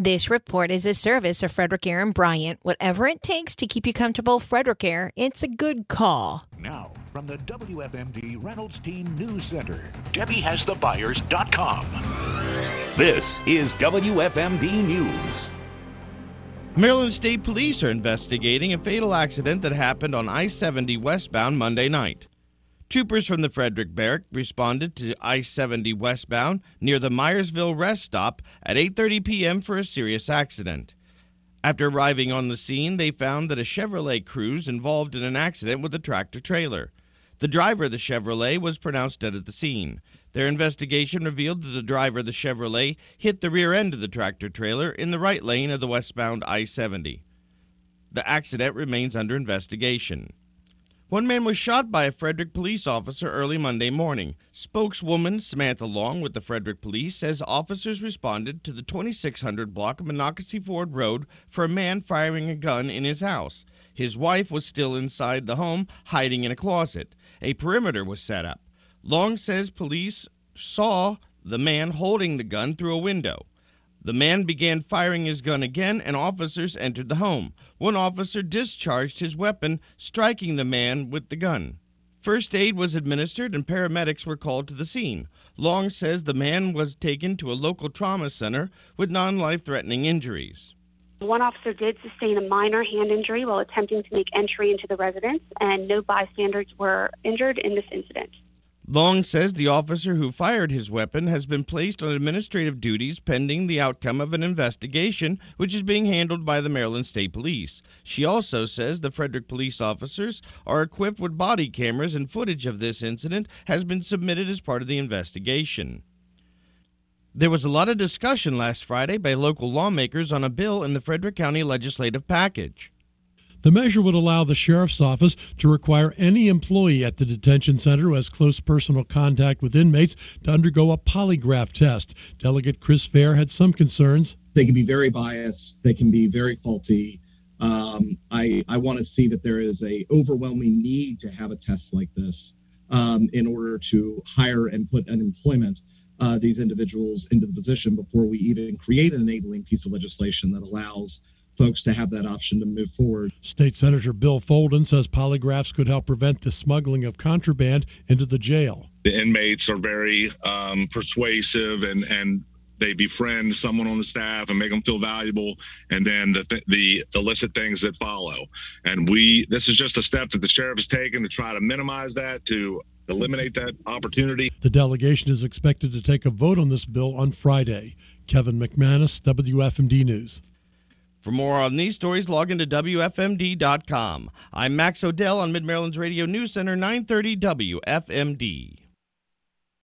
This report is a service of Frederick Air and Bryant. Whatever it takes to keep you comfortable, Frederick Air, it's a good call. Now, from the WFMD Reynolds Team News Center, Debbie has the buyers.com. This is WFMD News. Maryland State Police are investigating a fatal accident that happened on I-70 westbound Monday night. Troopers from the Frederick Barrack responded to I-70 westbound near the Myersville rest stop at 8:30 p.m. for a serious accident. After arriving on the scene, they found that a Chevrolet Cruze involved in an accident with a tractor-trailer. The driver of the Chevrolet was pronounced dead at the scene. Their investigation revealed that the driver of the Chevrolet hit the rear end of the tractor-trailer in the right lane of the westbound I-70. The accident remains under investigation. One man was shot by a Frederick police officer early Monday morning. Spokeswoman Samantha Long with the Frederick Police says officers responded to the 2600 block of Monocacy Ford Road for a man firing a gun in his house. His wife was still inside the home, hiding in a closet. A perimeter was set up. Long says police saw the man holding the gun through a window. The man began firing his gun again, and officers entered the home. One officer discharged his weapon, striking the man with the gun. First aid was administered, and paramedics were called to the scene. Long says the man was taken to a local trauma center with non-life-threatening injuries. One officer did sustain a minor hand injury while attempting to make entry into the residence, and no bystanders were injured in this incident. Long says the officer who fired his weapon has been placed on administrative duties pending the outcome of an investigation, which is being handled by the Maryland State Police. She also says the Frederick Police officers are equipped with body cameras, and footage of this incident has been submitted as part of the investigation. There was a lot of discussion last Friday by local lawmakers on a bill in the Frederick County Legislative Package. The measure would allow the sheriff's office to require any employee at the detention center who has close personal contact with inmates to undergo a polygraph test. Delegate Chris Fair had some concerns. They can be very biased. They can be very faulty. I want to see that there is an overwhelming need to have a test like this in order to hire and put unemployment these individuals into the position before we even create an enabling piece of legislation that allows folks to have that option to move forward. State Senator Bill Folden says polygraphs could help prevent the smuggling of contraband into the jail. The inmates are very persuasive, and they befriend someone on the staff and make them feel valuable, and then the illicit things that follow. And this is just a step that the sheriff has taken to try to minimize that, to eliminate that opportunity. The delegation is expected to take a vote on this bill on Friday. Kevin McManus, WFMD News. For more on these stories, log into WFMD.com. I'm Max O'Dell on Mid-Maryland's Radio News Center, 930 WFMD.